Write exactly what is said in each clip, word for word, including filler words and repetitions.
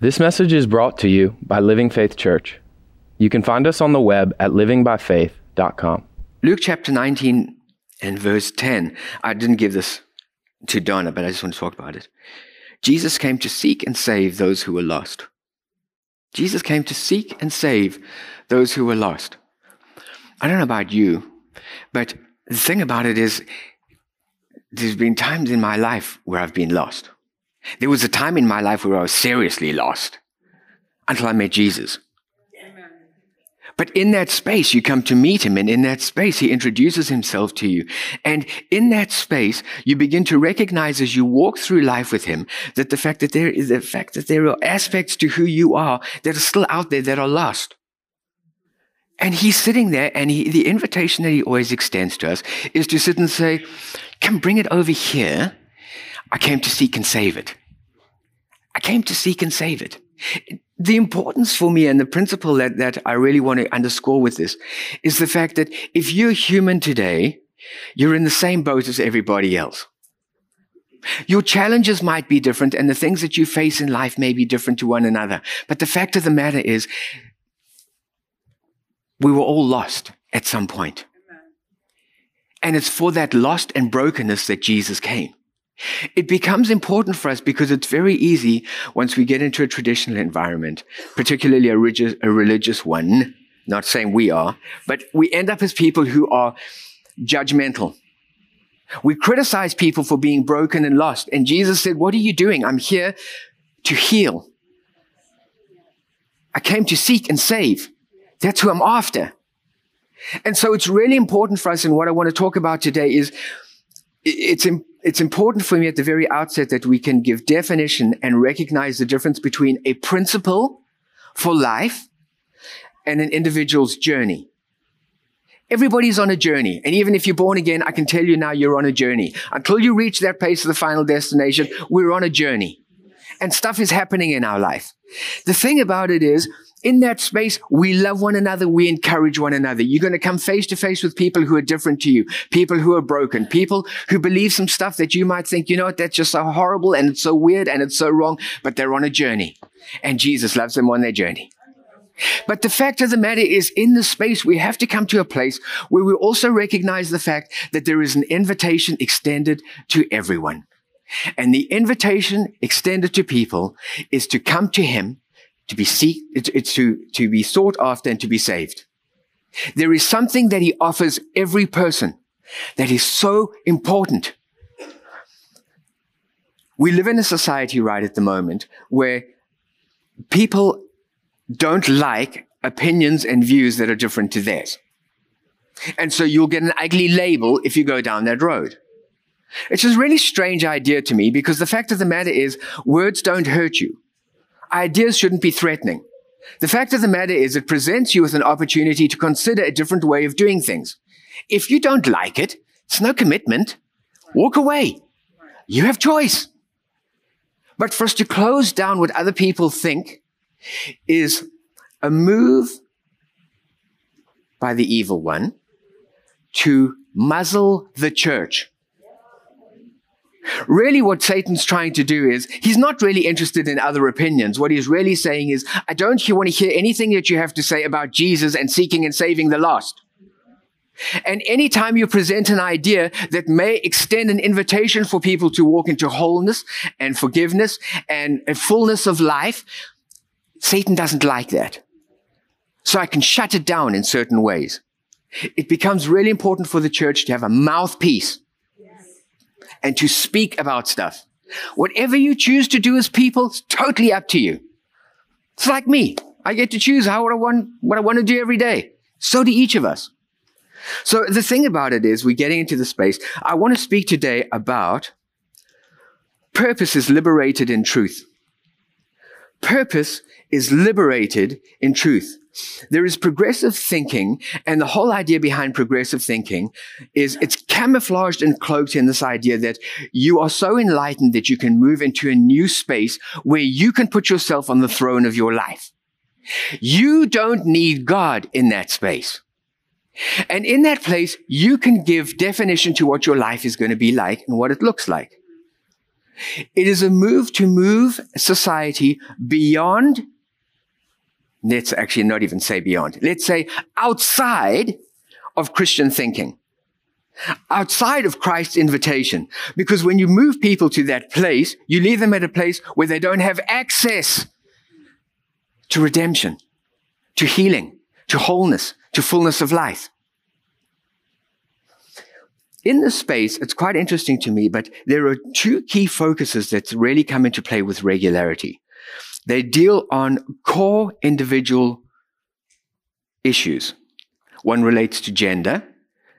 This message is brought to you by Living Faith Church. You can find us on the web at living by faith dot com. Luke chapter nineteen and verse ten. I didn't give this to Donna, but I just want to talk about it. Jesus came to seek and save those who were lost. Jesus came to seek and save those who were lost. I don't know about you, but the thing about it is, there's been times in my life where I've been lost. There was a time in my life where I was seriously lost until I met Jesus. Amen. But in that space, you come to meet him, and in that space, he introduces himself to you. And in that space, you begin to recognize as you walk through life with him that the fact that there is the fact that there are aspects to who you are that are still out there that are lost. And he's sitting there, and he, the invitation that he always extends to us is to sit and say, come bring it over here. I came to seek and save it. I came to seek and save it. The importance for me and the principle that, that I really want to underscore with this is the fact that if you're human today, you're in the same boat as everybody else. Your challenges might be different, and the things that you face in life may be different to one another. But the fact of the matter is, we were all lost at some point. And it's for that lost and brokenness that Jesus came. It becomes important for us because it's very easy once we get into a traditional environment, particularly a religious, a religious one, not saying we are, but we end up as people who are judgmental. We criticize people for being broken and lost. And Jesus said, what are you doing? I'm here to heal. I came to seek and save. That's who I'm after. And so it's really important for us, and what I want to talk about today is it's important. It's important for me at the very outset that we can give definition and recognize the difference between a principle for life and an individual's journey. Everybody's on a journey. And even if you're born again, I can tell you now you're on a journey. Until you reach that place of the final destination, we're on a journey. And stuff is happening in our life. The thing about it is, in that space, we love one another. We encourage one another. You're going to come face to face with people who are different to you, people who are broken, people who believe some stuff that you might think, you know what, that's just so horrible and it's so weird and it's so wrong, but they're on a journey and Jesus loves them on their journey. But the fact of the matter is, in this space, we have to come to a place where we also recognize the fact that there is an invitation extended to everyone. And the invitation extended to people is to come to him, to be seek, it's to, to be sought after and to be saved. There is something that he offers every person that is so important. We live in a society right at the moment where people don't like opinions and views that are different to theirs. And so you'll get an ugly label if you go down that road. It's a really strange idea to me because the fact of the matter is words don't hurt you. Ideas shouldn't be threatening. The fact of the matter is it presents you with an opportunity to consider a different way of doing things. If you don't like it, it's no commitment. Walk away. You have choice. But for us to close down what other people think is a move by the evil one to muzzle the church. Really what Satan's trying to do is, he's not really interested in other opinions. What he's really saying is, I don't want to hear anything that you have to say about Jesus and seeking and saving the lost. And anytime you present an idea that may extend an invitation for people to walk into wholeness and forgiveness and a fullness of life, Satan doesn't like that. So I can shut it down in certain ways. It becomes really important for the church to have a mouthpiece and to speak about stuff. Whatever you choose to do as people, it's totally up to you. It's like me. I get to choose how I want, what I want to do every day. So do each of us. So the thing about it is, we're getting into the space. I want to speak today about purpose is liberated in truth. Purpose is liberated in truth. There is progressive thinking, and the whole idea behind progressive thinking is it's camouflaged and cloaked in this idea that you are so enlightened that you can move into a new space where you can put yourself on the throne of your life. You don't need God in that space. And in that place, you can give definition to what your life is going to be like and what it looks like. It is a move to move society beyond, let's actually not even say beyond, let's say outside of Christian thinking, outside of Christ's invitation. Because when you move people to that place, you leave them at a place where they don't have access to redemption, to healing, to wholeness, to fullness of life. In this space, it's quite interesting to me, but there are two key focuses that really come into play with regularity. They deal on core individual issues. One relates to gender,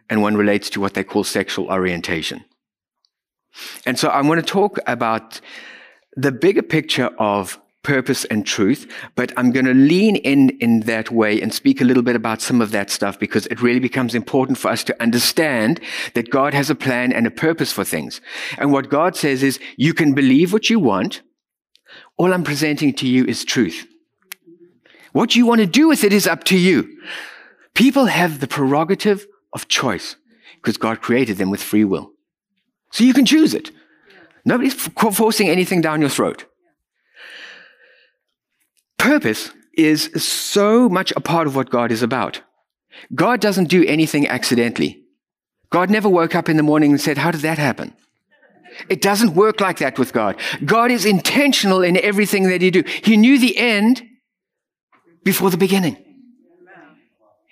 and one relates to what they call sexual orientation. And so I'm going to talk about the bigger picture of purpose and truth, but I'm going to lean in in that way and speak a little bit about some of that stuff, because it really becomes important for us to understand that God has a plan and a purpose for things. And what God says is, you can believe what you want. All I'm presenting to you is truth. What you want to do with it is up to you. People have the prerogative of choice because God created them with free will. So you can choose it. Nobody's forcing anything down your throat. Purpose is so much a part of what God is about. God doesn't do anything accidentally. God never woke up in the morning and said, how did that happen? It doesn't work like that with God. God is intentional in everything that he do. He knew the end before the beginning.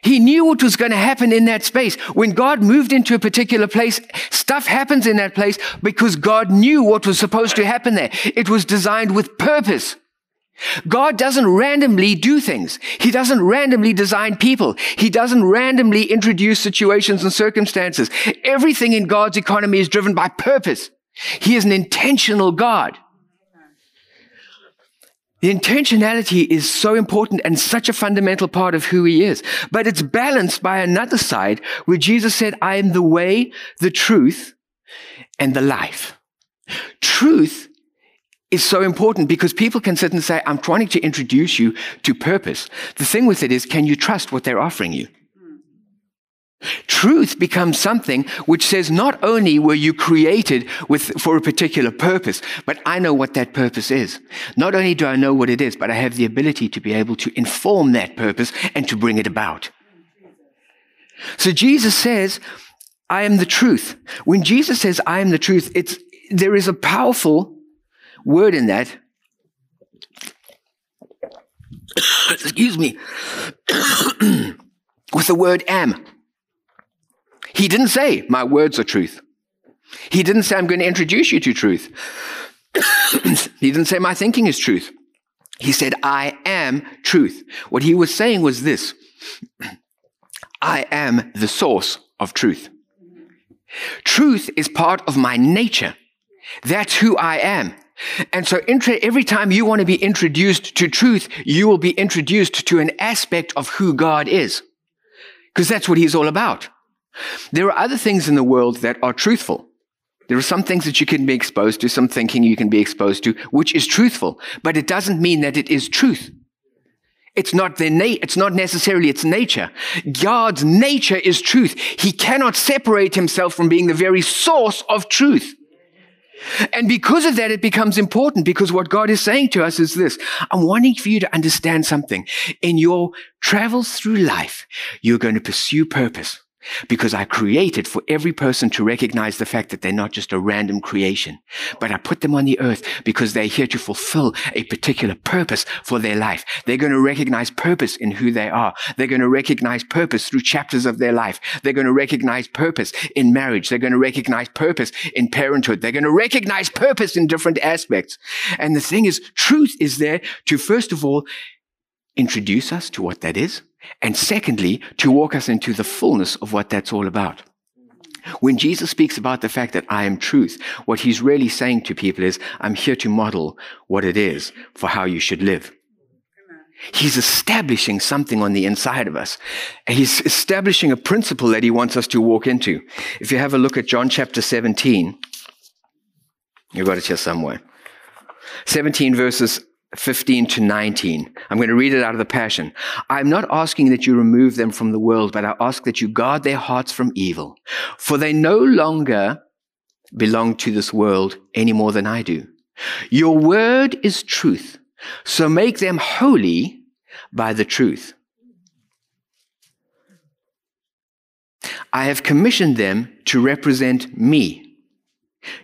He knew what was going to happen in that space. When God moved into a particular place, stuff happens in that place because God knew what was supposed to happen there. It was designed with purpose. God doesn't randomly do things. He doesn't randomly design people. He doesn't randomly introduce situations and circumstances. Everything in God's economy is driven by purpose. He is an intentional God. The intentionality is so important and such a fundamental part of who he is. But it's balanced by another side where Jesus said, I am the way, the truth, and the life. Truth is so important because people can sit and say, I'm trying to introduce you to purpose. The thing with it is, can you trust what they're offering you? Truth becomes something which says not only were you created with for a particular purpose, but I know what that purpose is. Not only do I know what it is, but I have the ability to be able to inform that purpose and to bring it about. So Jesus says, I am the truth. When Jesus says, I am the truth, it's there is a powerful word in that. Excuse me. With the word am. He didn't say, my words are truth. He didn't say, I'm going to introduce you to truth. He didn't say, my thinking is truth. He said, I am truth. What he was saying was this. I am the source of truth. Truth is part of my nature. That's who I am. And so every time you want to be introduced to truth, you will be introduced to an aspect of who God is, because that's what he's all about. There are other things in the world that are truthful. There are some things that you can be exposed to, some thinking you can be exposed to, which is truthful, but it doesn't mean that it is truth. It's not their na- it's not necessarily its nature. God's nature is truth. He cannot separate himself from being the very source of truth. And because of that, it becomes important, because what God is saying to us is this. I'm wanting for you to understand something. In your travels through life, you're going to pursue purpose, because I created for every person to recognize the fact that they're not just a random creation, but I put them on the earth because they're here to fulfill a particular purpose for their life. They're going to recognize purpose in who they are. They're going to recognize purpose through chapters of their life. They're going to recognize purpose in marriage. They're going to recognize purpose in parenthood. They're going to recognize purpose in different aspects. And the thing is, truth is there to, first of all, introduce us to what that is. And secondly, to walk us into the fullness of what that's all about. When Jesus speaks about the fact that I am truth, what he's really saying to people is, I'm here to model what it is for how you should live. He's establishing something on the inside of us. And he's establishing a principle that he wants us to walk into. If you have a look at John chapter seventeen, you've got it here somewhere. seventeen verses fifteen to nineteen. I'm going to read it out of the Passion. I'm not asking that you remove them from the world, but I ask that you guard their hearts from evil. For they no longer belong to this world any more than I do. Your word is truth, so make them holy by the truth. I have commissioned them to represent me,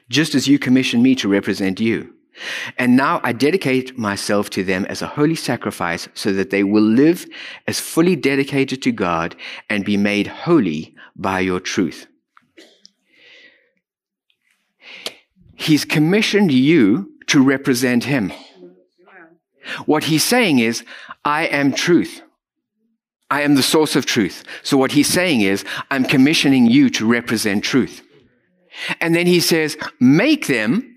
just as you commissioned me to represent you. And now I dedicate myself to them as a holy sacrifice so that they will live as fully dedicated to God and be made holy by your truth. He's commissioned you to represent him. What he's saying is, I am truth. I am the source of truth. So what he's saying is, I'm commissioning you to represent truth. And then he says, make them,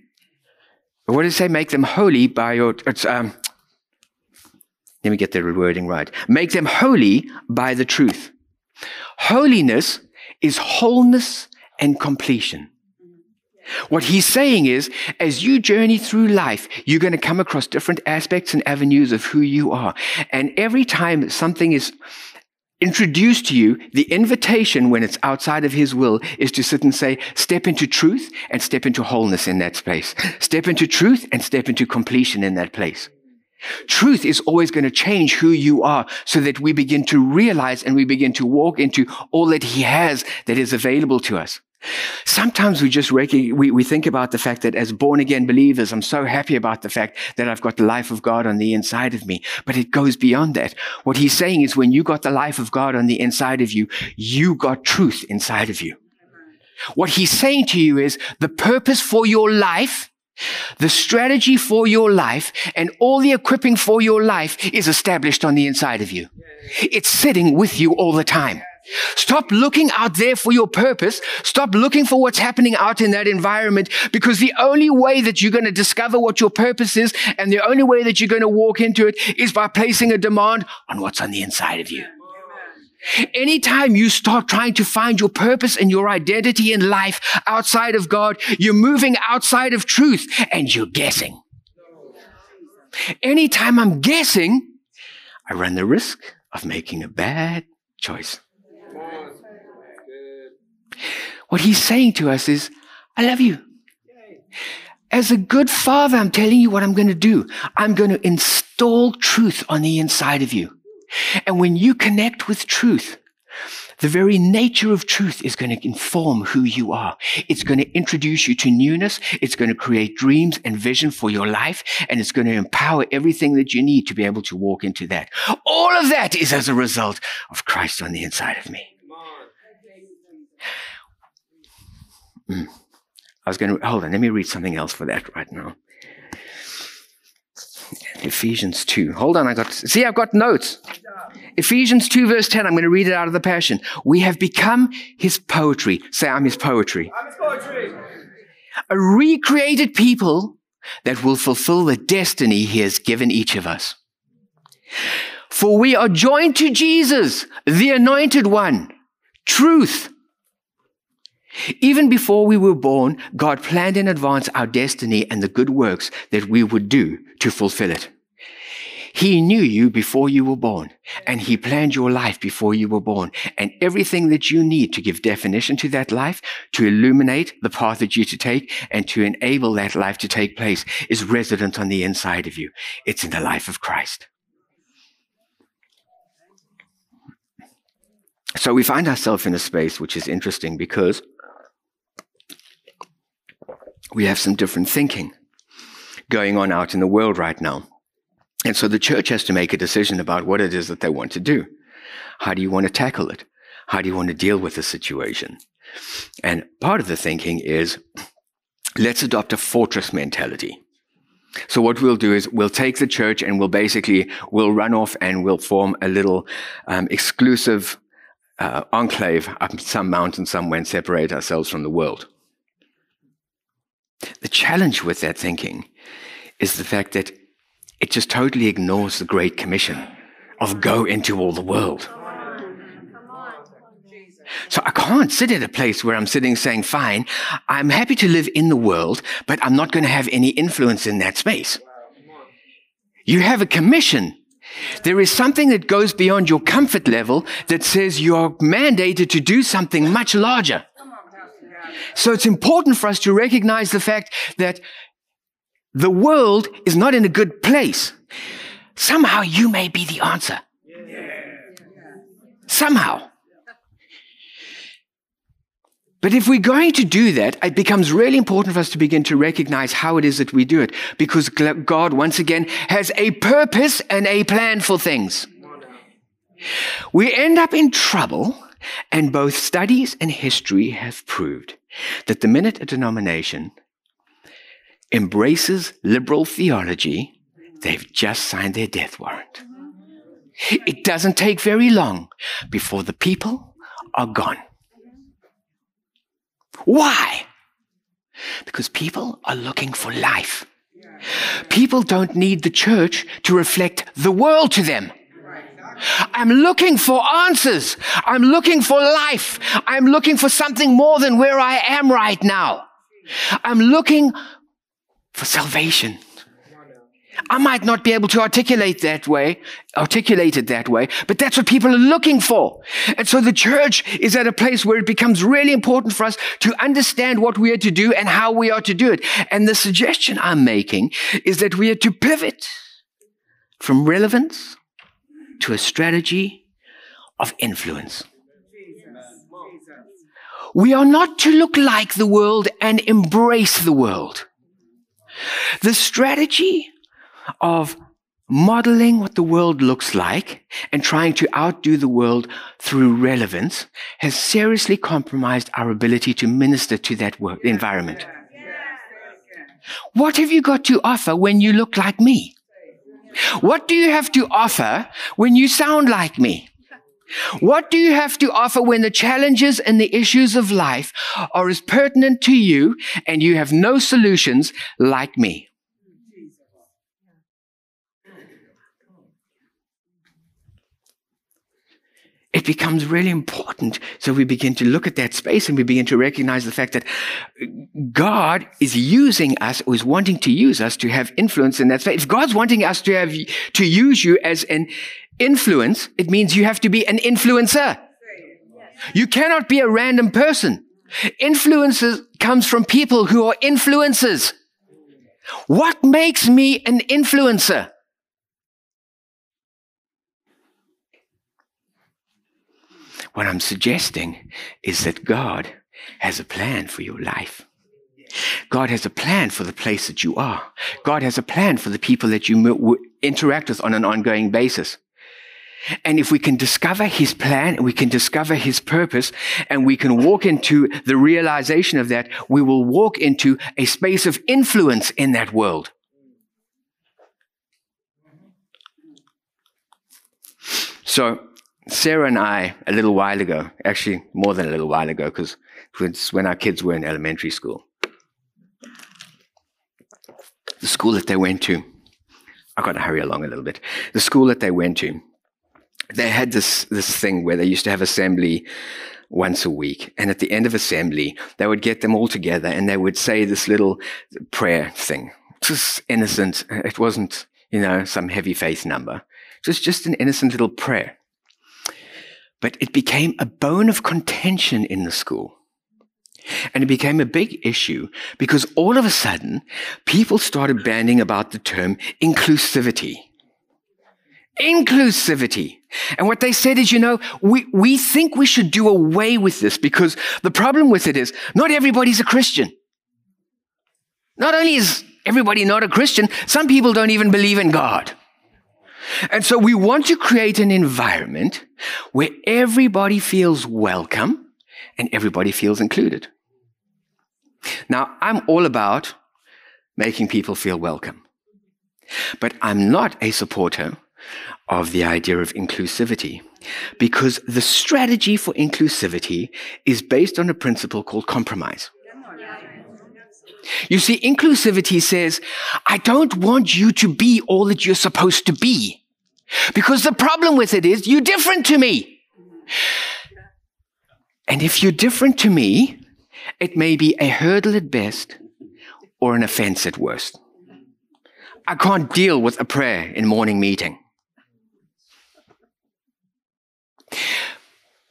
what does it say? Make them holy by your, it's, um, let me get the wording right. Make them holy by the truth. Holiness is wholeness and completion. What he's saying is, as you journey through life, you're going to come across different aspects and avenues of who you are. And every time something is introduced to you, the invitation when it's outside of his will is to sit and say, step into truth and step into wholeness in that space. Step into truth and step into completion in that place. Truth is always going to change who you are so that we begin to realize and we begin to walk into all that he has that is available to us. Sometimes we just rec- we, we think about the fact that as born-again believers, I'm so happy about the fact that I've got the life of God on the inside of me. But it goes beyond that. What he's saying is when you got the life of God on the inside of you, you got truth inside of you. What he's saying to you is the purpose for your life, the strategy for your life, and all the equipping for your life is established on the inside of you. It's sitting with you all the time. Stop looking out there for your purpose. Stop looking for what's happening out in that environment, because the only way that you're going to discover what your purpose is and the only way that you're going to walk into it is by placing a demand on what's on the inside of you. Anytime you start trying to find your purpose and your identity in life outside of God, you're moving outside of truth and you're guessing. Anytime I'm guessing, I run the risk of making a bad choice. What he's saying to us is, I love you. As a good father, I'm telling you what I'm going to do. I'm going to install truth on the inside of you. And when you connect with truth, the very nature of truth is going to inform who you are. It's going to introduce you to newness. It's going to create dreams and vision for your life. And it's going to empower everything that you need to be able to walk into that. All of that is as a result of Christ on the inside of me. Mm. I was going to, hold on, let me read something else for that right now. Ephesians two. Hold on, I got, see, I've got notes. Ephesians two verse ten, I'm going to read it out of the Passion. We have become his poetry. Say, I'm his poetry. I'm his poetry. A recreated people that will fulfill the destiny he has given each of us. For we are joined to Jesus, the Anointed One, truth. Even before we were born, God planned in advance our destiny and the good works that we would do to fulfill it. He knew you before you were born, and he planned your life before you were born, and everything that you need to give definition to that life, to illuminate the path that you to take, and to enable that life to take place is resident on the inside of you. It's in the life of Christ. So we find ourselves in a space which is interesting because we have some different thinking going on out in the world right now. And so the church has to make a decision about what it is that they want to do. How do you want to tackle it? How do you want to deal with the situation? And part of the thinking is, let's adopt a fortress mentality. So what we'll do is we'll take the church and we'll basically, we'll run off and we'll form a little um, exclusive uh, enclave up some mountain somewhere and separate ourselves from the world. The challenge with that thinking is the fact that it just totally ignores the Great Commission of go into all the world. So I can't sit in a place where I'm sitting saying, fine, I'm happy to live in the world, but I'm not going to have any influence in that space. You have a commission. There is something that goes beyond your comfort level that says you're mandated to do something much larger. So it's important for us to recognize the fact that the world is not in a good place. Somehow you may be the answer. Somehow. But if we're going to do that, it becomes really important for us to begin to recognize how it is that we do it. Because God, once again, has a purpose and a plan for things. We end up in trouble, and both studies and history have proved that the minute a denomination embraces liberal theology, they've just signed their death warrant. It doesn't take very long before the people are gone. Why? Because people are looking for life. People don't need the church to reflect the world to them. I'm looking for answers. I'm looking for life. I'm looking for something more than where I am right now. I'm looking for salvation. I might not be able to articulate that way, articulate it that way, but that's what people are looking for. And so the church is at a place where it becomes really important for us to understand what we are to do and how we are to do it. And the suggestion I'm making is that we are to pivot from relevance to a strategy of influence. We are not to look like the world and embrace the world. The strategy of modeling what the world looks like and trying to outdo the world through relevance has seriously compromised our ability to minister to that work, environment. What have you got to offer when you look like me? What do you have to offer when you sound like me? What do you have to offer when the challenges and the issues of life are as pertinent to you and you have no solutions like me? It becomes really important. So we begin to look at that space and we begin to recognize the fact that God is using us or is wanting to use us to have influence in that space. If God's wanting us to have, to use you as an influence, it means you have to be an influencer. You cannot be a random person. Influences comes from people who are influencers. What makes me an influencer? What I'm suggesting is that God has a plan for your life. God has a plan for the place that you are. God has a plan for the people that you interact with on an ongoing basis. And if we can discover his plan, and we can discover his purpose, and we can walk into the realization of that, we will walk into a space of influence in that world. So, Sarah and I, a little while ago, actually more than a little while ago, because it's when our kids were in elementary school. The school that they went to, I've got to hurry along a little bit. The school that they went to, they had this, this thing where they used to have assembly once a week. And at the end of assembly, they would get them all together and they would say this little prayer thing. Just innocent. It wasn't, you know, some heavy faith number. Just, just an innocent little prayer. But it became a bone of contention in the school. And it became a big issue because all of a sudden, people started banding about the term inclusivity. Inclusivity. And what they said is, you know, we, we think we should do away with this because the problem with it is not everybody's a Christian. Not only is everybody not a Christian, some people don't even believe in God. And so we want to create an environment where everybody feels welcome and everybody feels included. Now, I'm all about making people feel welcome, but I'm not a supporter of the idea of inclusivity because the strategy for inclusivity is based on a principle called compromise. You see, inclusivity says, I don't want you to be all that you're supposed to be. Because the problem with it is, you're different to me. And if you're different to me, it may be a hurdle at best or an offense at worst. I can't deal with a prayer in morning meeting.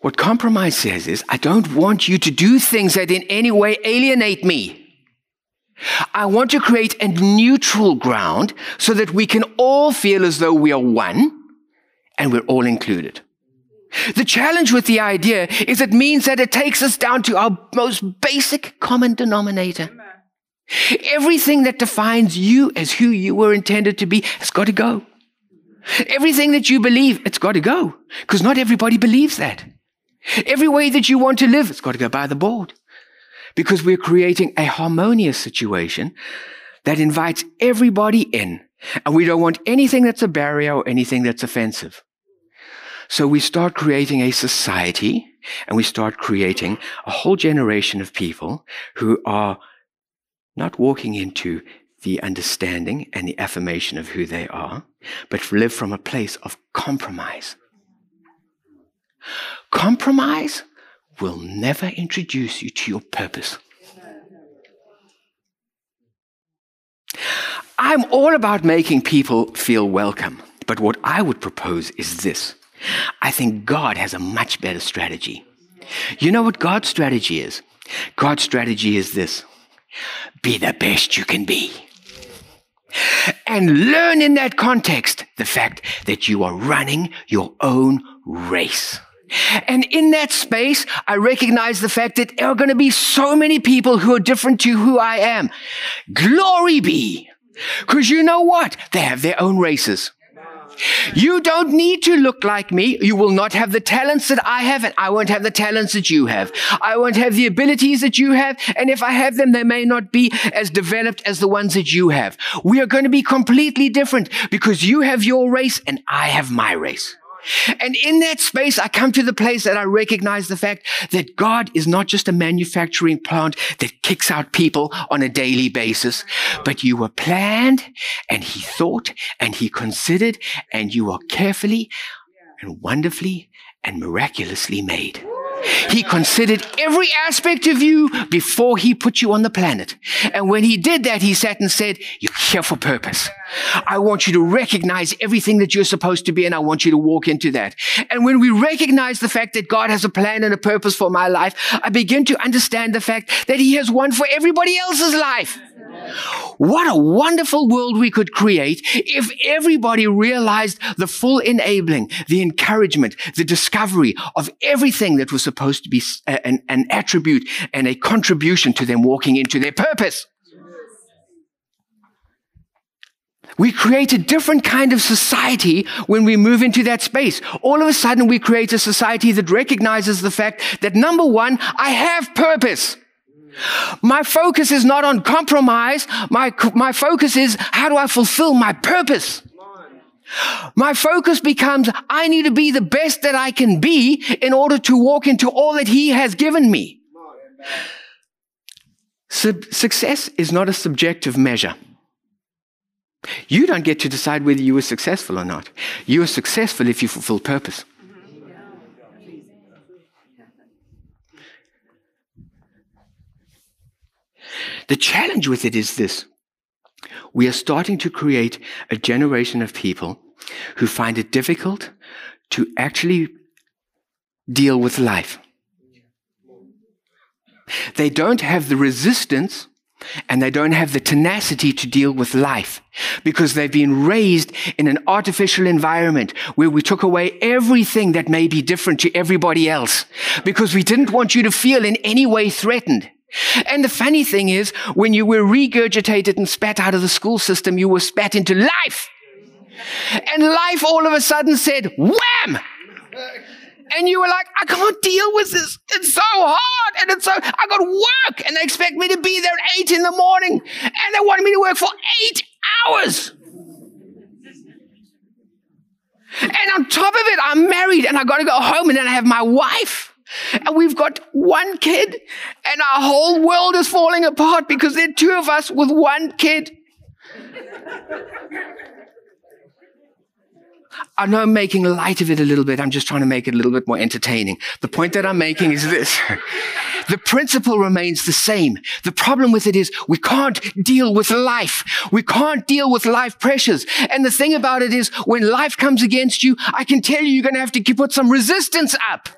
What compromise says is, I don't want you to do things that in any way alienate me. I want to create a neutral ground so that we can all feel as though we are one and we're all included. The challenge with the idea is it means that it takes us down to our most basic common denominator. Everything that defines you as who you were intended to be has got to go. Everything that you believe, it's got to go, because not everybody believes that. Every way that you want to live, it's got to go by the board, because we're creating a harmonious situation that invites everybody in, and we don't want anything that's a barrier or anything that's offensive. So we start creating a society, and we start creating a whole generation of people who are not walking into the understanding and the affirmation of who they are, but live from a place of compromise. Compromise will never introduce you to your purpose. I'm all about making people feel welcome, but what I would propose is this. I think God has a much better strategy. You know what God's strategy is? God's strategy is this. Be the best you can be. And learn in that context the fact that you are running your own race. And in that space, I recognize the fact that there are going to be so many people who are different to who I am. Glory be. Because you know what? They have their own races. You don't need to look like me. You will not have the talents that I have, and I won't have the talents that you have. I won't have the abilities that you have, and if I have them, they may not be as developed as the ones that you have. We are going to be completely different because you have your race and I have my race. And in that space, I come to the place that I recognize the fact that God is not just a manufacturing plant that kicks out people on a daily basis, but you were planned and he thought and he considered and you are carefully and wonderfully and miraculously made. He considered every aspect of you before he put you on the planet. And when he did that, he sat and said, you're here for purpose. I want you to recognize everything that you're supposed to be, and I want you to walk into that. And when we recognize the fact that God has a plan and a purpose for my life, I begin to understand the fact that he has one for everybody else's life. What a wonderful world we could create if everybody realized the full enabling, the encouragement, the discovery of everything that was supposed to be an, an attribute and a contribution to them walking into their purpose. We create a different kind of society when we move into that space. All of a sudden, we create a society that recognizes the fact that, number one, I have purpose. My focus is not on compromise. My, my focus is, how do I fulfill my purpose? My focus becomes, I need to be the best that I can be in order to walk into all that he has given me. Sub- success is not a subjective measure. You don't get to decide whether you were successful or not. You are successful if you fulfill purpose. The challenge with it is this. We are starting to create a generation of people who find it difficult to actually deal with life. They don't have the resistance and they don't have the tenacity to deal with life because they've been raised in an artificial environment where we took away everything that may be different to everybody else because we didn't want you to feel in any way threatened. And the funny thing is, when you were regurgitated and spat out of the school system, you were spat into life. And life all of a sudden said, wham! And you were like, I can't deal with this. It's so hard. And it's so, I got work. And they expect me to be there at eight in the morning. And they want me to work for eight hours. And on top of it, I'm married and I got to go home and then I have my wife. And we've got one kid, and our whole world is falling apart because there are two of us with one kid. I know I'm making light of it a little bit. I'm just trying to make it a little bit more entertaining. The point that I'm making is this. The principle remains the same. The problem with it is we can't deal with life. We can't deal with life pressures. And the thing about it is when life comes against you, I can tell you you're going to have to put some resistance up.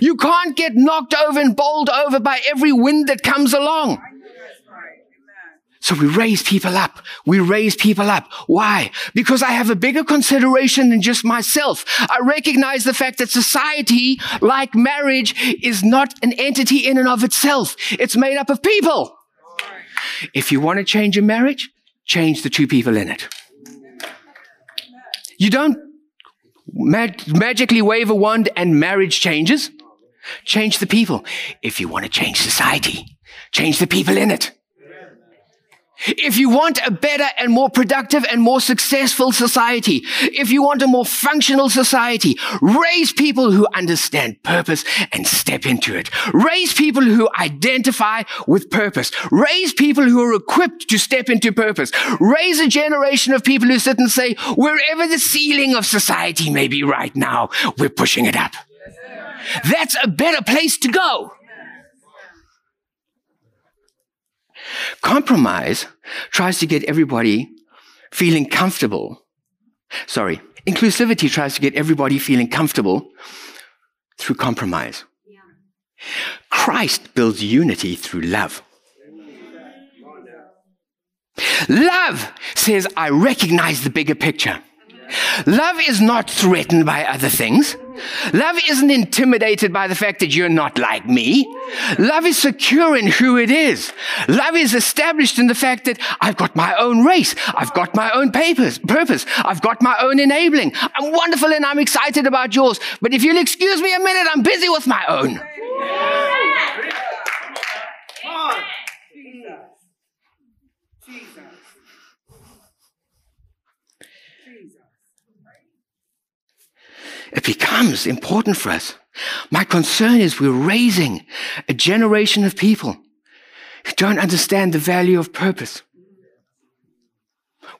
You can't get knocked over and bowled over by every wind that comes along. So we raise people up. We raise people up. Why? Because I have a bigger consideration than just myself. I recognize the fact that society, like marriage, is not an entity in and of itself. It's made up of people. If you want to change a marriage, change the two people in it. You don't mag- magically wave a wand and marriage changes. Change the people. If you want to change society, change the people in it. If you want a better and more productive and more successful society, if you want a more functional society, raise people who understand purpose and step into it. Raise people who identify with purpose. Raise people who are equipped to step into purpose. Raise a generation of people who sit and say, wherever the ceiling of society may be right now, we're pushing it up. That's a better place to go. Compromise tries to get everybody feeling comfortable. Sorry, inclusivity tries to get everybody feeling comfortable through compromise. Yeah. Christ builds unity through love. Love says, I recognize the bigger picture. Love is not threatened by other things. Love isn't intimidated by the fact that you're not like me. Love is secure in who it is. Love is established in the fact that I've got my own race. I've got my own papers, purpose. I've got my own enabling. I'm wonderful and I'm excited about yours. But if you'll excuse me a minute, I'm busy with my own. It becomes important for us. My concern is we're raising a generation of people who don't understand the value of purpose.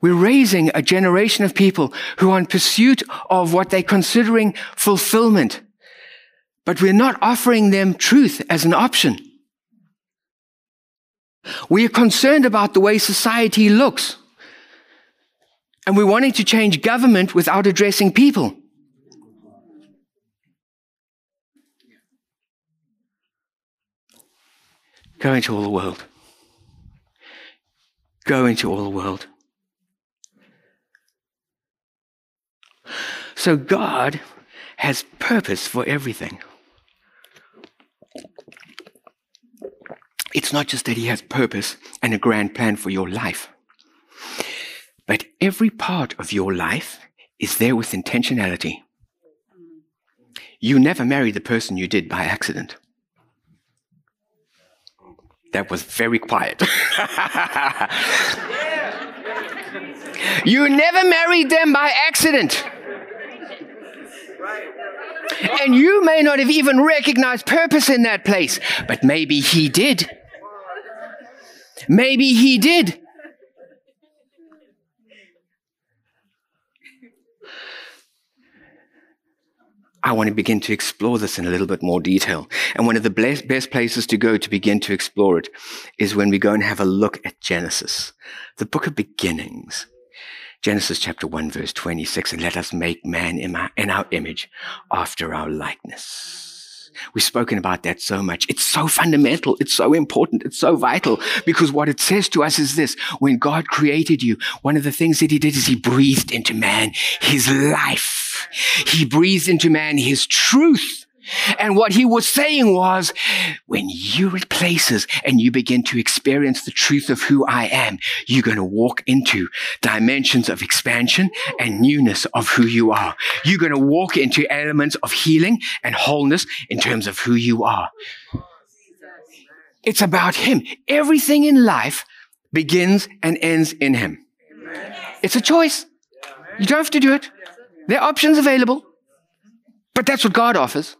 We're raising a generation of people who are in pursuit of what they're considering fulfillment, but we're not offering them truth as an option. We are concerned about the way society looks, and we're wanting to change government without addressing people. Go into all the world. Go into all the world. So God has purpose for everything. It's not just that He has purpose and a grand plan for your life, but every part of your life is there with intentionality. You never married the person you did by accident. That was very quiet. You never married them by accident. And you may not have even recognized purpose in that place, but maybe He did. Maybe He did. I want to begin to explore this in a little bit more detail. And one of the best places to go to begin to explore it is when we go and have a look at Genesis, the book of beginnings. Genesis chapter one, verse twenty-six, and let us make man in our, in our image after our likeness. We've spoken about that so much. It's so fundamental. It's so important. It's so vital, because what it says to us is this. When God created you, one of the things that He did is He breathed into man His life. He breathed into man His truth. And what He was saying was, when you're at places and you begin to experience the truth of who I am, you're going to walk into dimensions of expansion and newness of who you are. You're going to walk into elements of healing and wholeness in terms of who you are. It's about Him. Everything in life begins and ends in Him. It's a choice. You don't have to do it. There are options available, but that's what God offers.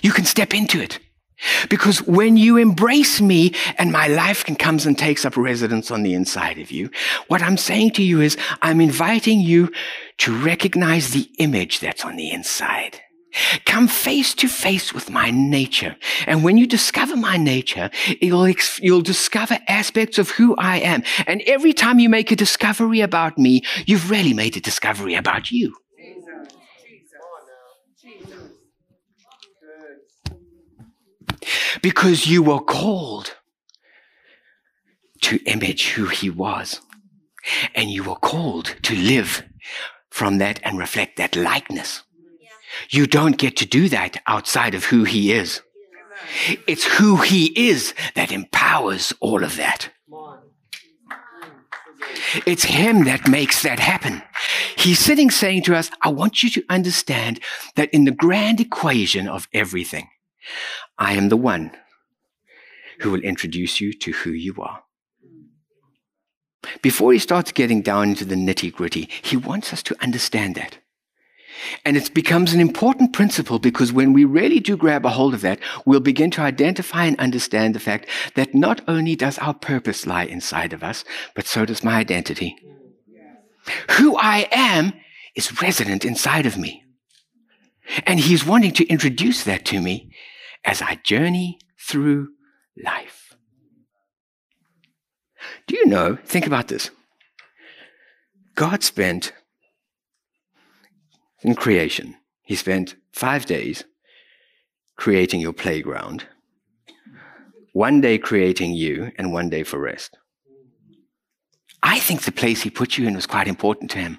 You can step into it, because when you embrace me and my life can comes and takes up residence on the inside of you, what I'm saying to you is I'm inviting you to recognize the image that's on the inside. Come face to face with my nature. And when you discover my nature, it'll ex- you'll discover aspects of who I am. And every time you make a discovery about me, you've really made a discovery about you. because you were called to image who he was. And you were called to live from that and reflect that likeness. Yeah. You don't get to do that outside of who he is. Yeah. It's who he is that empowers all of that. It's him that makes that happen. He's sitting saying to us, I want you to understand that in the grand equation of everything, I am the one who will introduce you to who you are. Before he starts getting down into the nitty-gritty, he wants us to understand that. And it becomes an important principle, because when we really do grab a hold of that, we'll begin to identify and understand the fact that not only does our purpose lie inside of us, but so does my identity. Who I am is resident inside of me. And he's wanting to introduce that to me as I journey through life. Do you know, think about this. God spent... in creation, he spent five days creating your playground, one day creating you, and one day for rest. I think the place he put you in was quite important to him.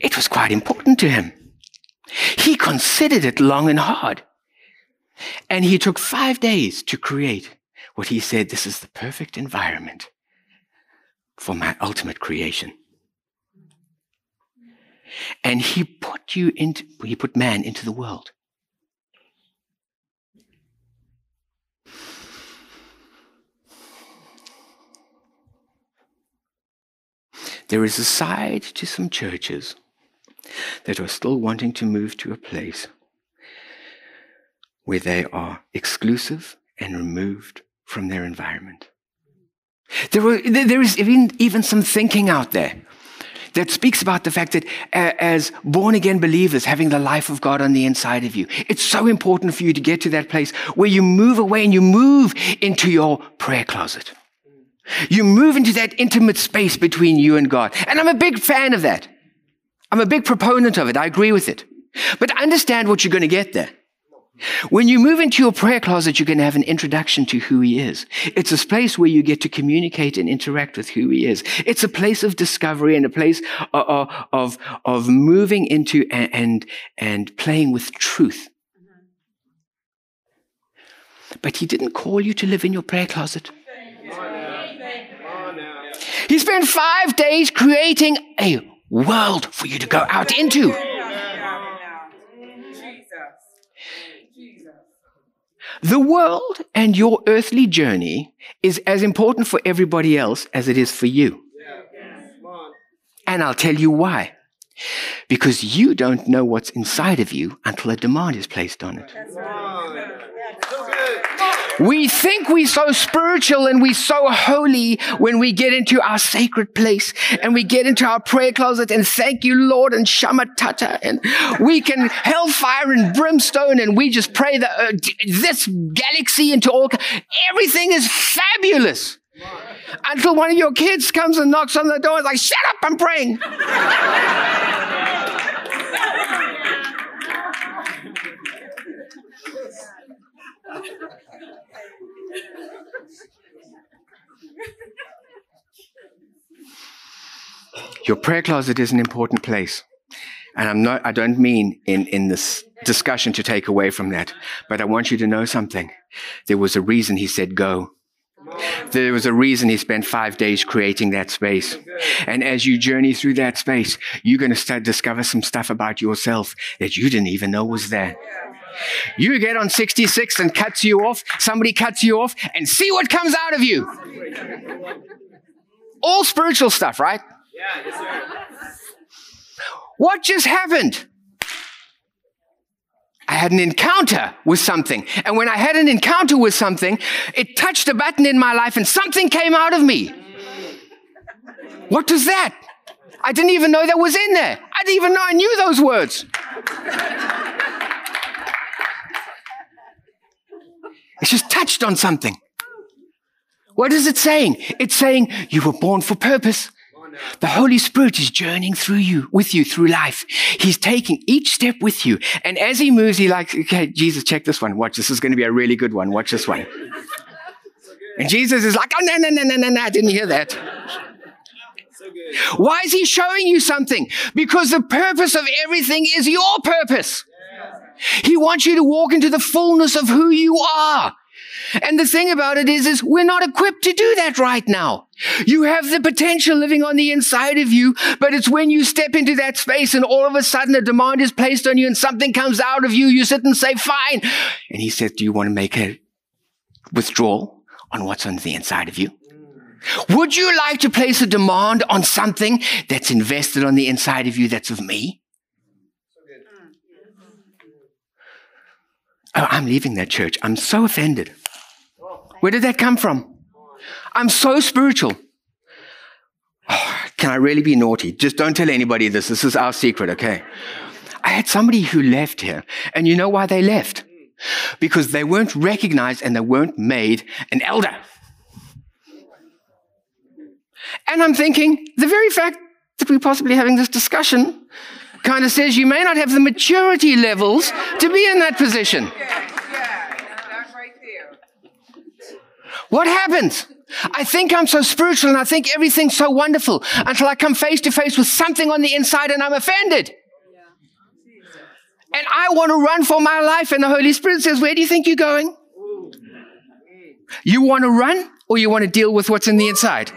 It was quite important to him. He considered it long and hard. And he took five days to create what he said, this is the perfect environment for my ultimate creation. And he put you into, he put man into the world. There is a side to some churches that are still wanting to move to a place where they are exclusive and removed from their environment. There, were, there is even, even some thinking out there that speaks about the fact that uh, as born-again believers, having the life of God on the inside of you, it's so important for you to get to that place where you move away and you move into your prayer closet. You move into that intimate space between you and God. And I'm a big fan of that. I'm a big proponent of it. I agree with it. But understand what you're going to get there. When you move into your prayer closet, you're going to have an introduction to who he is. It's a place where you get to communicate and interact with who he is. It's a place of discovery and a place of, of, of moving into and, and, and playing with truth. But he didn't call you to live in your prayer closet. He spent five days creating a world for you to go out into. The world and your earthly journey is as important for everybody else as it is for you. Yeah. Yeah. And I'll tell you why. Because you don't know what's inside of you until a demand is placed on it. Wow. We think we're so spiritual and we're so holy when we get into our sacred place and we get into our prayer closet and thank you, Lord, and shamatata, and we can hellfire and brimstone and we just pray that uh, this galaxy into all. Everything is fabulous until one of your kids comes and knocks on the door and is like, shut up, I'm praying. Your prayer closet is an important place. And I'm not, I don't mean in, in this discussion to take away from that. But I want you to know something. There was a reason he said go. There was a reason he spent five days creating that space. And as you journey through that space, you're going to start discover some stuff about yourself that you didn't even know was there. You get on sixty-six and cuts you off, somebody cuts you off, and see what comes out of you. All spiritual stuff, right? Yeah, yes, sir. What just happened? I had an encounter with something. And when I had an encounter with something, it touched a button in my life and something came out of me. What was that? I didn't even know that was in there. I didn't even know I knew those words. It's just touched on something. What is it saying? It's saying you were born for purpose. The Holy Spirit is journeying through you, with you through life. He's taking each step with you. And as he moves, he like, okay, Jesus, check this one. Watch, this is going to be a really good one. Watch this one. And Jesus is like, oh, no, no, no, no, no, no. I didn't hear that. Why is he showing you something? Because the purpose of everything is your purpose. He wants you to walk into the fullness of who you are. And the thing about it is, is we're not equipped to do that right now. You have the potential living on the inside of you, but it's when you step into that space and all of a sudden a demand is placed on you and something comes out of you, you sit and say, fine. And he says, do you want to make a withdrawal on what's on the inside of you? Would you like to place a demand on something that's invested on the inside of you that's of me? Oh, I'm leaving that church. I'm so offended. Where did that come from? I'm so spiritual. Oh, can I really be naughty? Just don't tell anybody this. This is our secret, okay? I had somebody who left here, and you know why they left? Because they weren't recognized and they weren't made an elder. And I'm thinking, the very fact that we're possibly having this discussion kind of says you may not have the maturity levels to be in that position. Yeah, yeah, that's right there. What happens? I think I'm so spiritual and I think everything's so wonderful until I come face to face with something on the inside and I'm offended. And I want to run for my life, and the Holy Spirit says, where do you think you're going? You want to run or you want to deal with what's in the inside?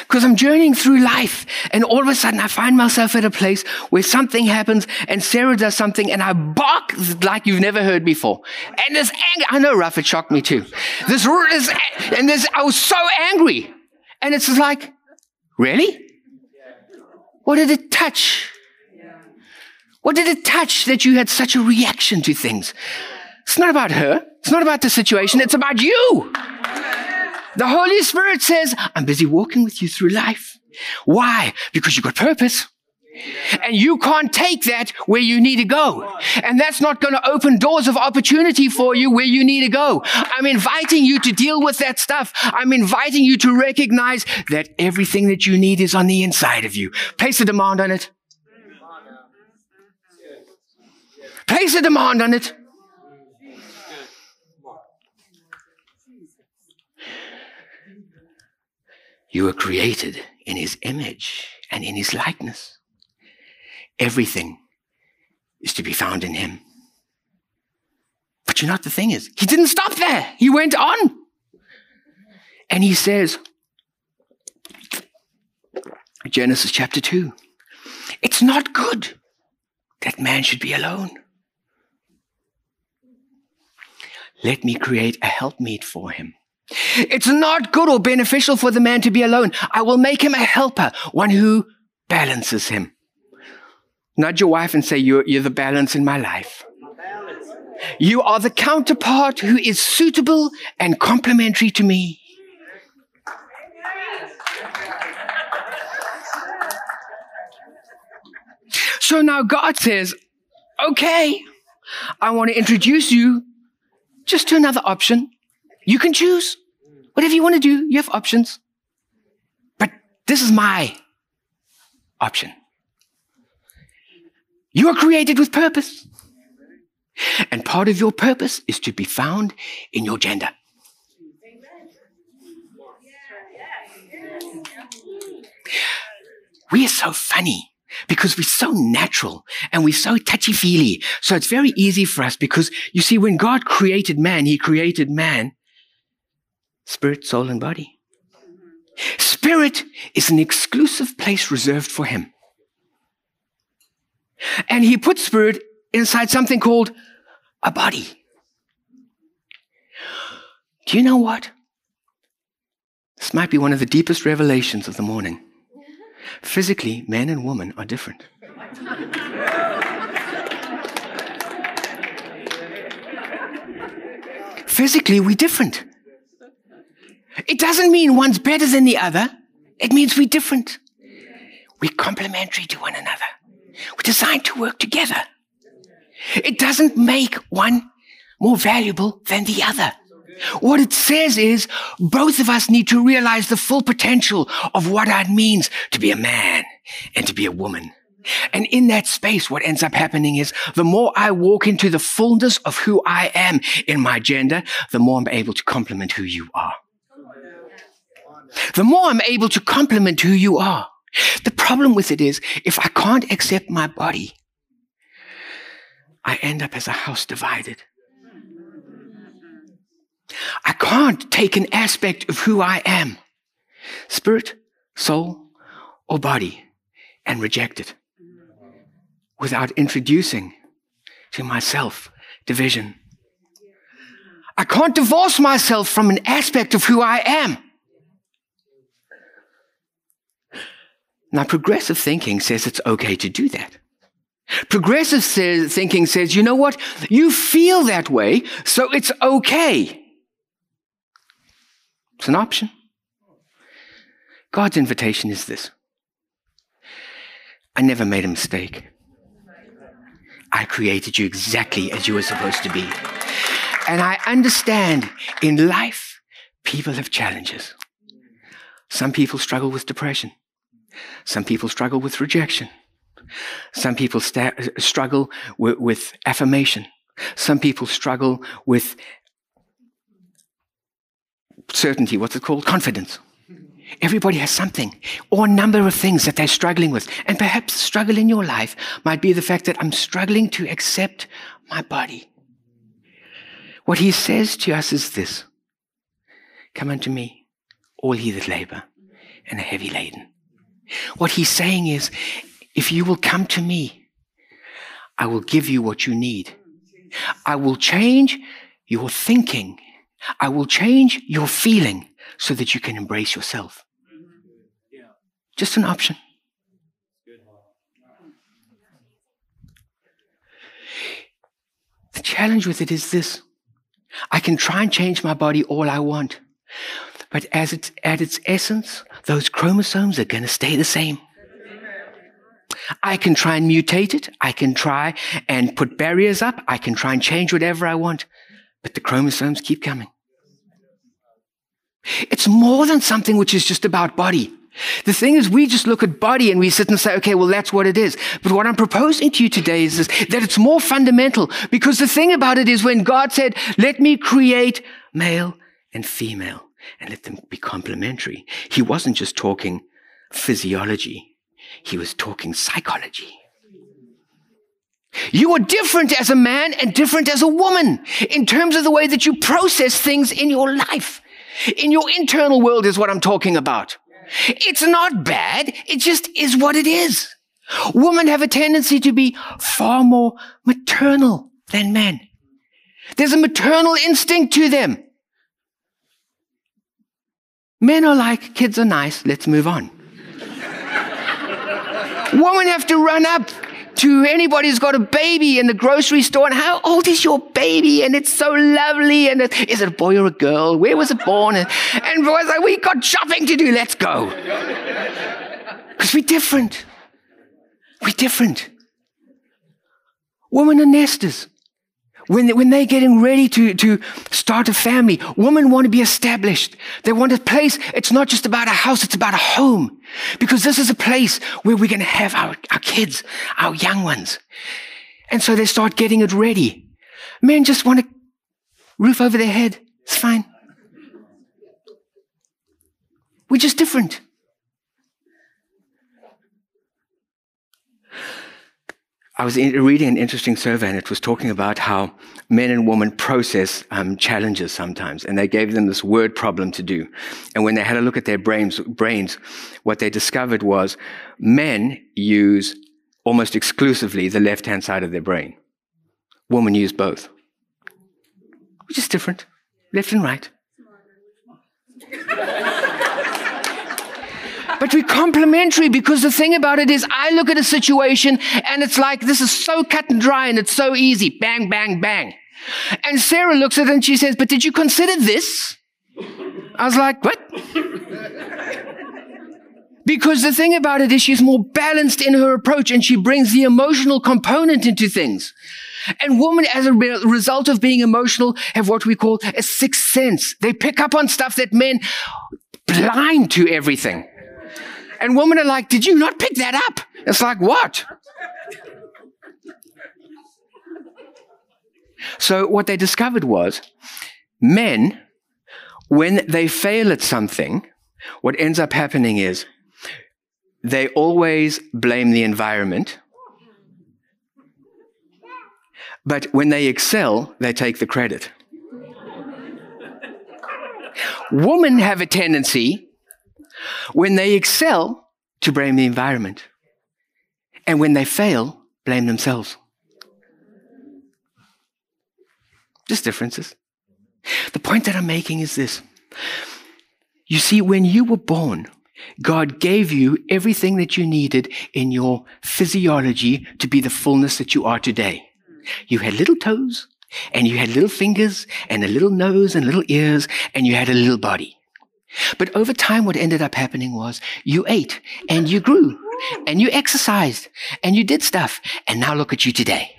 Because I'm journeying through life and all of a sudden I find myself at a place where something happens and Sarah does something and I bark like you've never heard before. And this anger, I know, Ralph, it shocked me too. This, this and this, I was so angry. And it's just like, really? What did it touch? What did it touch that you had such a reaction to things? It's not about her. It's not about the situation. It's about you. The Holy Spirit says, I'm busy walking with you through life. Why? Because you've got purpose. And you can't take that where you need to go. And that's not going to open doors of opportunity for you where you need to go. I'm inviting you to deal with that stuff. I'm inviting you to recognize that everything that you need is on the inside of you. Place a demand on it. Place a demand on it. You were created in his image and in his likeness. Everything is to be found in him. But you know what the thing is? He didn't stop there. He went on. And he says, Genesis chapter two, it's not good that man should be alone. Let me create a helpmeet for him. It's not good or beneficial for the man to be alone. I will make him a helper, one who balances him. Nudge your wife and say, you're, you're the balance in my life. You are the counterpart who is suitable and complementary to me. So now God says, okay, I want to introduce you just to another option. You can choose whatever you want to do. You have options. But this is my option. You are created with purpose. And part of your purpose is to be found in your gender. We are so funny because we're so natural and we're so touchy-feely. So it's very easy for us because, you see, when God created man, he created man spirit, soul, and body. Spirit is an exclusive place reserved for him. And he put spirit inside something called a body. Do you know what? This might be one of the deepest revelations of the morning. Physically, man and woman are different. Physically, we're different. It doesn't mean one's better than the other. It means we're different. We're complementary to one another. We're designed to work together. It doesn't make one more valuable than the other. What it says is both of us need to realize the full potential of what it means to be a man and to be a woman. And in that space, what ends up happening is the more I walk into the fullness of who I am in my gender, the more I'm able to complement who you are. The more I'm able to complement who you are. The problem with it is if I can't accept my body, I end up as a house divided. I can't take an aspect of who I am, spirit, soul, or body, and reject it without introducing to myself division. I can't divorce myself from an aspect of who I am. Now, progressive thinking says it's okay to do that. Progressive says, thinking says, you know what? You feel that way, so it's okay. It's an option. God's invitation is this. I never made a mistake. I created you exactly as you were supposed to be. And I understand in life, people have challenges. Some people struggle with depression. Some people struggle with rejection. Some people st- struggle w- with affirmation. Some people struggle with certainty. What's it called? Confidence. Everybody has something or a number of things that they're struggling with. And perhaps the struggle in your life might be the fact that I'm struggling to accept my body. What he says to us is this. Come unto me, all ye that labor and are heavy laden. What he's saying is, if you will come to me, I will give you what you need. I will change your thinking. I will change your feeling so that you can embrace yourself. Just an option. The challenge with it is this. I can try and change my body all I want. But as it's at its essence, those chromosomes are going to stay the same. I can try and mutate it. I can try and put barriers up. I can try and change whatever I want. But the chromosomes keep coming. It's more than something which is just about body. The thing is, we just look at body and we sit and say, okay, well, that's what it is. But what I'm proposing to you today is this, that it's more fundamental. Because the thing about it is when God said, let me create male and female, and let them be complementary. He wasn't just talking physiology. He was talking psychology. You are different as a man and different as a woman in terms of the way that you process things in your life. In your internal world is what I'm talking about. It's not bad. It just is what it is. Women have a tendency to be far more maternal than men. There's a maternal instinct to them. Men are like, kids are nice, let's move on. Women have to run up to anybody who's got a baby in the grocery store and how old is your baby? And it's so lovely. And it, is it a boy or a girl? Where was it born? And, and boys like, we got shopping to do, let's go. Because we're different. We're different. Women are nesters. When, they, when they're getting ready to, to start a family, women want to be established. They want a place. It's not just about a house. It's about a home. Because this is a place where we're going to have our, our kids, our young ones. And so they start getting it ready. Men just want a roof over their head. It's fine. We're just different. I was reading an interesting survey and it was talking about how men and women process um, challenges sometimes. And they gave them this word problem to do. And when they had a look at their brains, brains, what they discovered was men use almost exclusively the left-hand side of their brain. Women use both. Which is different, left and right. But we're complementary because the thing about it is I look at a situation and it's like, this is so cut and dry and it's so easy. Bang, bang, bang. And Sarah looks at it and she says, but did you consider this? I was like, what? Because the thing about it is she's more balanced in her approach and she brings the emotional component into things. And women, as a re- result of being emotional, have what we call a sixth sense. They pick up on stuff that men blind to everything. And women are like, did you not pick that up? It's like, what? So what they discovered was men, when they fail at something, what ends up happening is they always blame the environment. But when they excel, they take the credit. Women have a tendency, when they excel, to blame the environment. And when they fail, blame themselves. Just differences. The point that I'm making is this. You see, when you were born, God gave you everything that you needed in your physiology to be the fullness that you are today. You had little toes, and you had little fingers, and a little nose, and little ears, and you had a little body. But over time, what ended up happening was you ate, and you grew, and you exercised, and you did stuff, and now look at you today.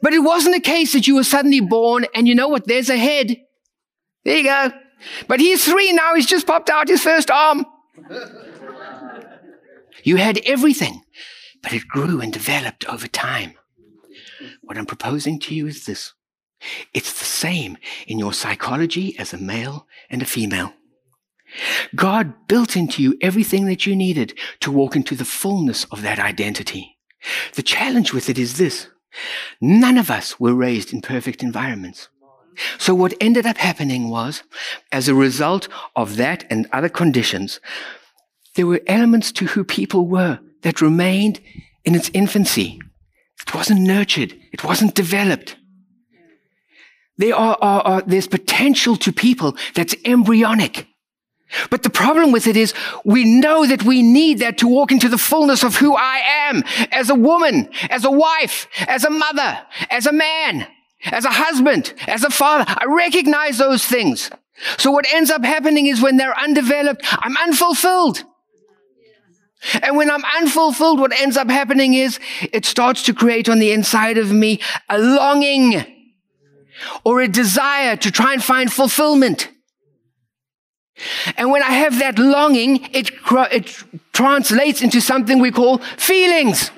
But it wasn't a case that you were suddenly born and you know what, there's a head. There you go. But he's three now, he's just popped out his first arm. You had everything, but it grew and developed over time. What I'm proposing to you is this. It's the same in your psychology as a male and a female. God built into you everything that you needed to walk into the fullness of that identity. The challenge with it is this. None of us were raised in perfect environments. So what ended up happening was, as a result of that and other conditions, there were elements to who people were that remained in its infancy. It wasn't nurtured. It wasn't developed. There are, are, are, there's potential to people that's embryonic. But the problem with it is we know that we need that to walk into the fullness of who I am as a woman, as a wife, as a mother, as a man, as a husband, as a father. I recognize those things. So what ends up happening is when they're undeveloped, I'm unfulfilled. And when I'm unfulfilled, what ends up happening is it starts to create on the inside of me a longing or a desire to try and find fulfillment. And when I have that longing, it, it translates into something we call feelings.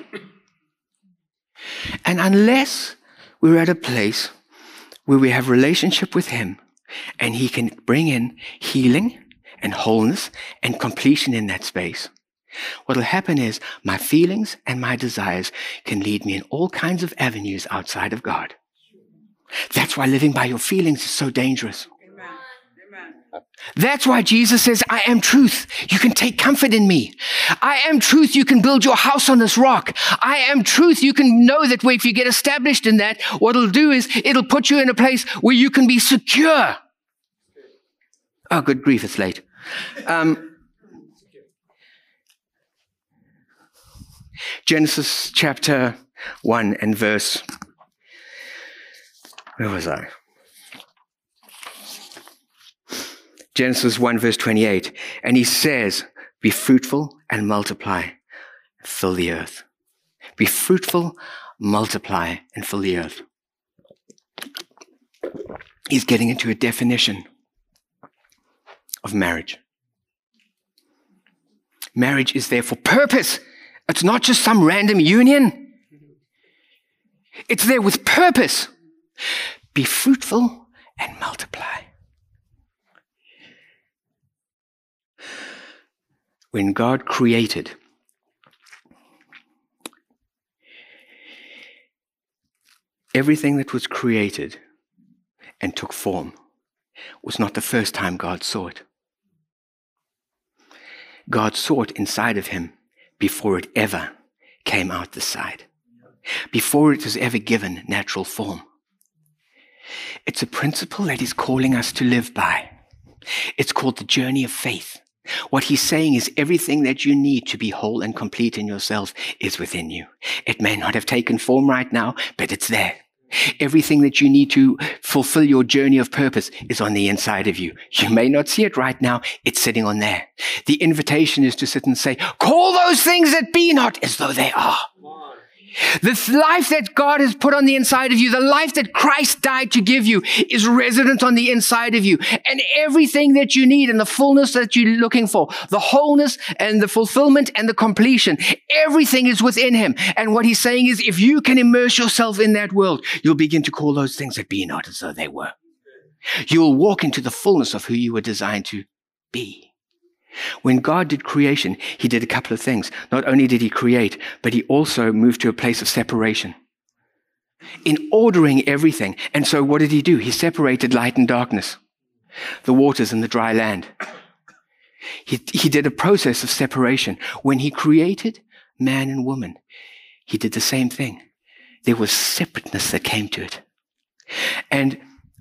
And unless we're at a place where we have relationship with Him and He can bring in healing and wholeness and completion in that space, what will happen is my feelings and my desires can lead me in all kinds of avenues outside of God. That's why living by your feelings is so dangerous. That's why Jesus says, I am truth. You can take comfort in me. I am truth. You can build your house on this rock. I am truth. You can know that if you get established in that, what it'll do is it'll put you in a place where you can be secure. Oh, good grief, it's late. Um, Genesis chapter one and verse. Where was I? Genesis one verse twenty-eight, and He says, be fruitful and multiply, fill the earth. Be fruitful, multiply, and fill the earth. He's getting into a definition of marriage. Marriage is there for purpose. It's not just some random union. It's there with purpose. Be fruitful and multiply. When God created, everything that was created and took form was not the first time God saw it. God saw it inside of Him before it ever came out the side, before it was ever given natural form. It's a principle that He's calling us to live by. It's called the journey of faith. What He's saying is everything that you need to be whole and complete in yourself is within you. It may not have taken form right now, but it's there. Everything that you need to fulfill your journey of purpose is on the inside of you. You may not see it right now. It's sitting on there. The invitation is to sit and say, call those things that be not as though they are. This life that God has put on the inside of you, the life that Christ died to give you, is resident on the inside of you. And everything that you need and the fullness that you're looking for, the wholeness and the fulfillment and the completion, everything is within him. And what he's saying is, if you can immerse yourself in that world, you'll begin to call those things that be not as though they were. You will walk into the fullness of who you were designed to be. When God did creation, he did a couple of things. Not only did he create, but he also moved to a place of separation in ordering everything. And so what did he do? He separated light and darkness, the waters and the dry land. He, he did a process of separation. When he created man and woman, he did the same thing. There was separateness that came to it. And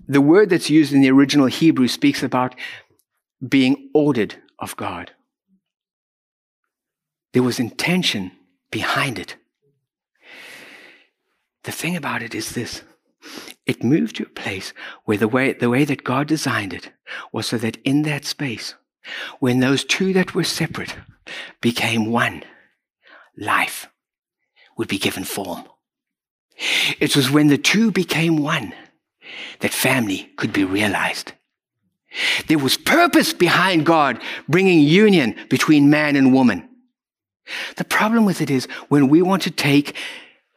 the word that's used in the original Hebrew speaks about being ordered of God. There was intention behind it. The thing about it is this: it moved to a place where the way, the way that God designed it was so that in that space, when those two that were separate became one, life would be given form. It was when the two became one that family could be realized. There was purpose behind God bringing union between man and woman. The problem with it is when we want to take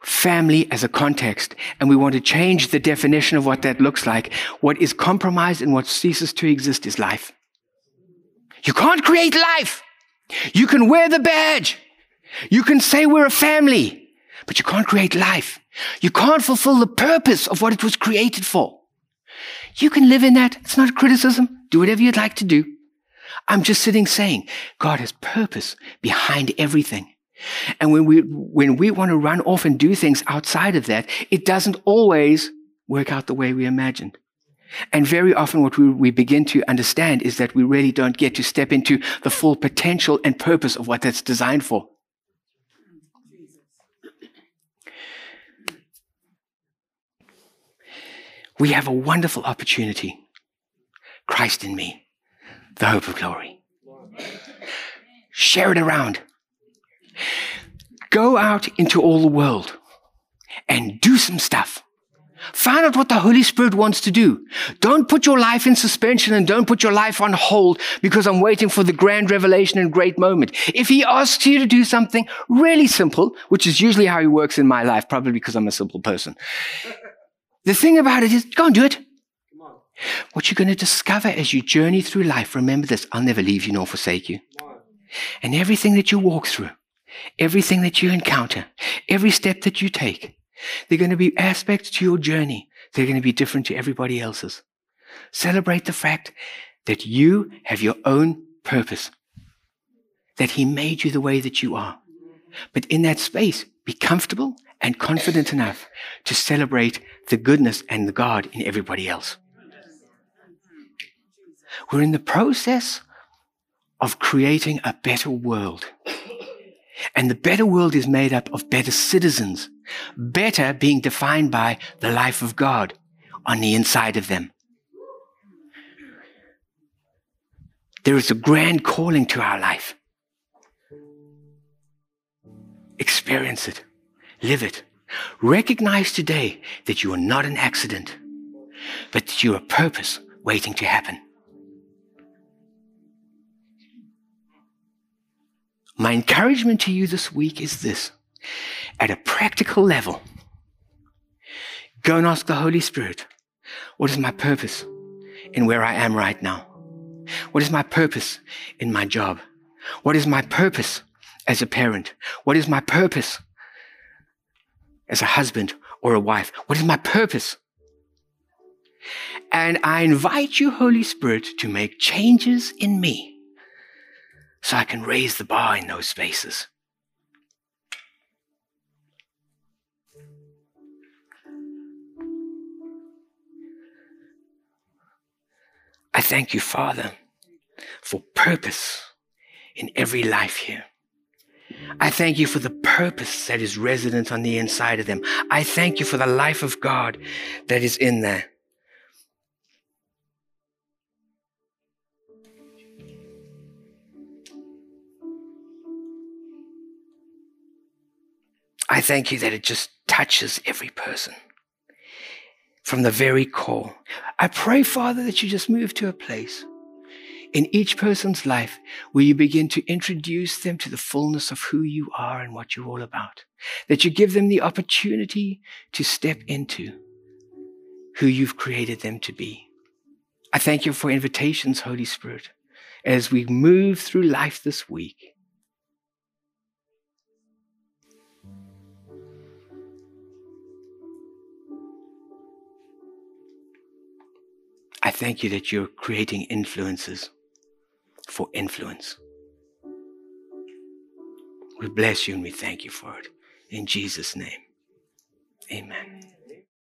family as a context and we want to change the definition of what that looks like, what is compromised and what ceases to exist is life. You can't create life. You can wear the badge. You can say we're a family, but you can't create life. You can't fulfill the purpose of what it was created for. You can live in that. It's not a criticism. Do whatever you'd like to do. I'm just sitting saying God has purpose behind everything. And when we, when we want to run off and do things outside of that, it doesn't always work out the way we imagined. And very often what we, we begin to understand is that we really don't get to step into the full potential and purpose of what that's designed for. We have a wonderful opportunity. Christ in me, the hope of glory. Share it around. Go out into all the world and do some stuff. Find out what the Holy Spirit wants to do. Don't put your life in suspension and don't put your life on hold because I'm waiting for the grand revelation and great moment. If he asks you to do something really simple, which is usually how he works in my life, probably because I'm a simple person. The thing about it is, go and do it. Come on. What you're going to discover as you journey through life, remember this, I'll never leave you nor forsake you. And everything that you walk through, everything that you encounter, every step that you take, there are going to be aspects to your journey that are going to be different to everybody else's. Celebrate the fact that you have your own purpose, that he made you the way that you are. But in that space, be comfortable and confident enough to celebrate the goodness and the God in everybody else. We're in the process of creating a better world. And the better world is made up of better citizens, better being defined by the life of God on the inside of them. There is a grand calling to our life. Experience it. Live it. Recognize today that you are not an accident, but that you are a purpose waiting to happen. My encouragement to you this week is this: at a practical level, go and ask the Holy Spirit, what is my purpose in where I am right now? What is my purpose in my job? What is my purpose as a parent? What is my purpose as a husband or a wife? What is my purpose? And I invite you, Holy Spirit, to make changes in me so I can raise the bar in those spaces. I thank you, Father, for purpose in every life here. I thank you for the purpose that is resident on the inside of them. I thank you for the life of God that is in there. I I thank you that it just touches every person from the very core. I pray, Father, that you just move to a place in each person's life where you begin to introduce them to the fullness of who you are and what you're all about, that you give them the opportunity to step into who you've created them to be. I thank you for invitations, Holy Spirit, as we move through life this week. I thank you that you're creating influences for influence. We bless you and we thank you for it. In Jesus' name, amen.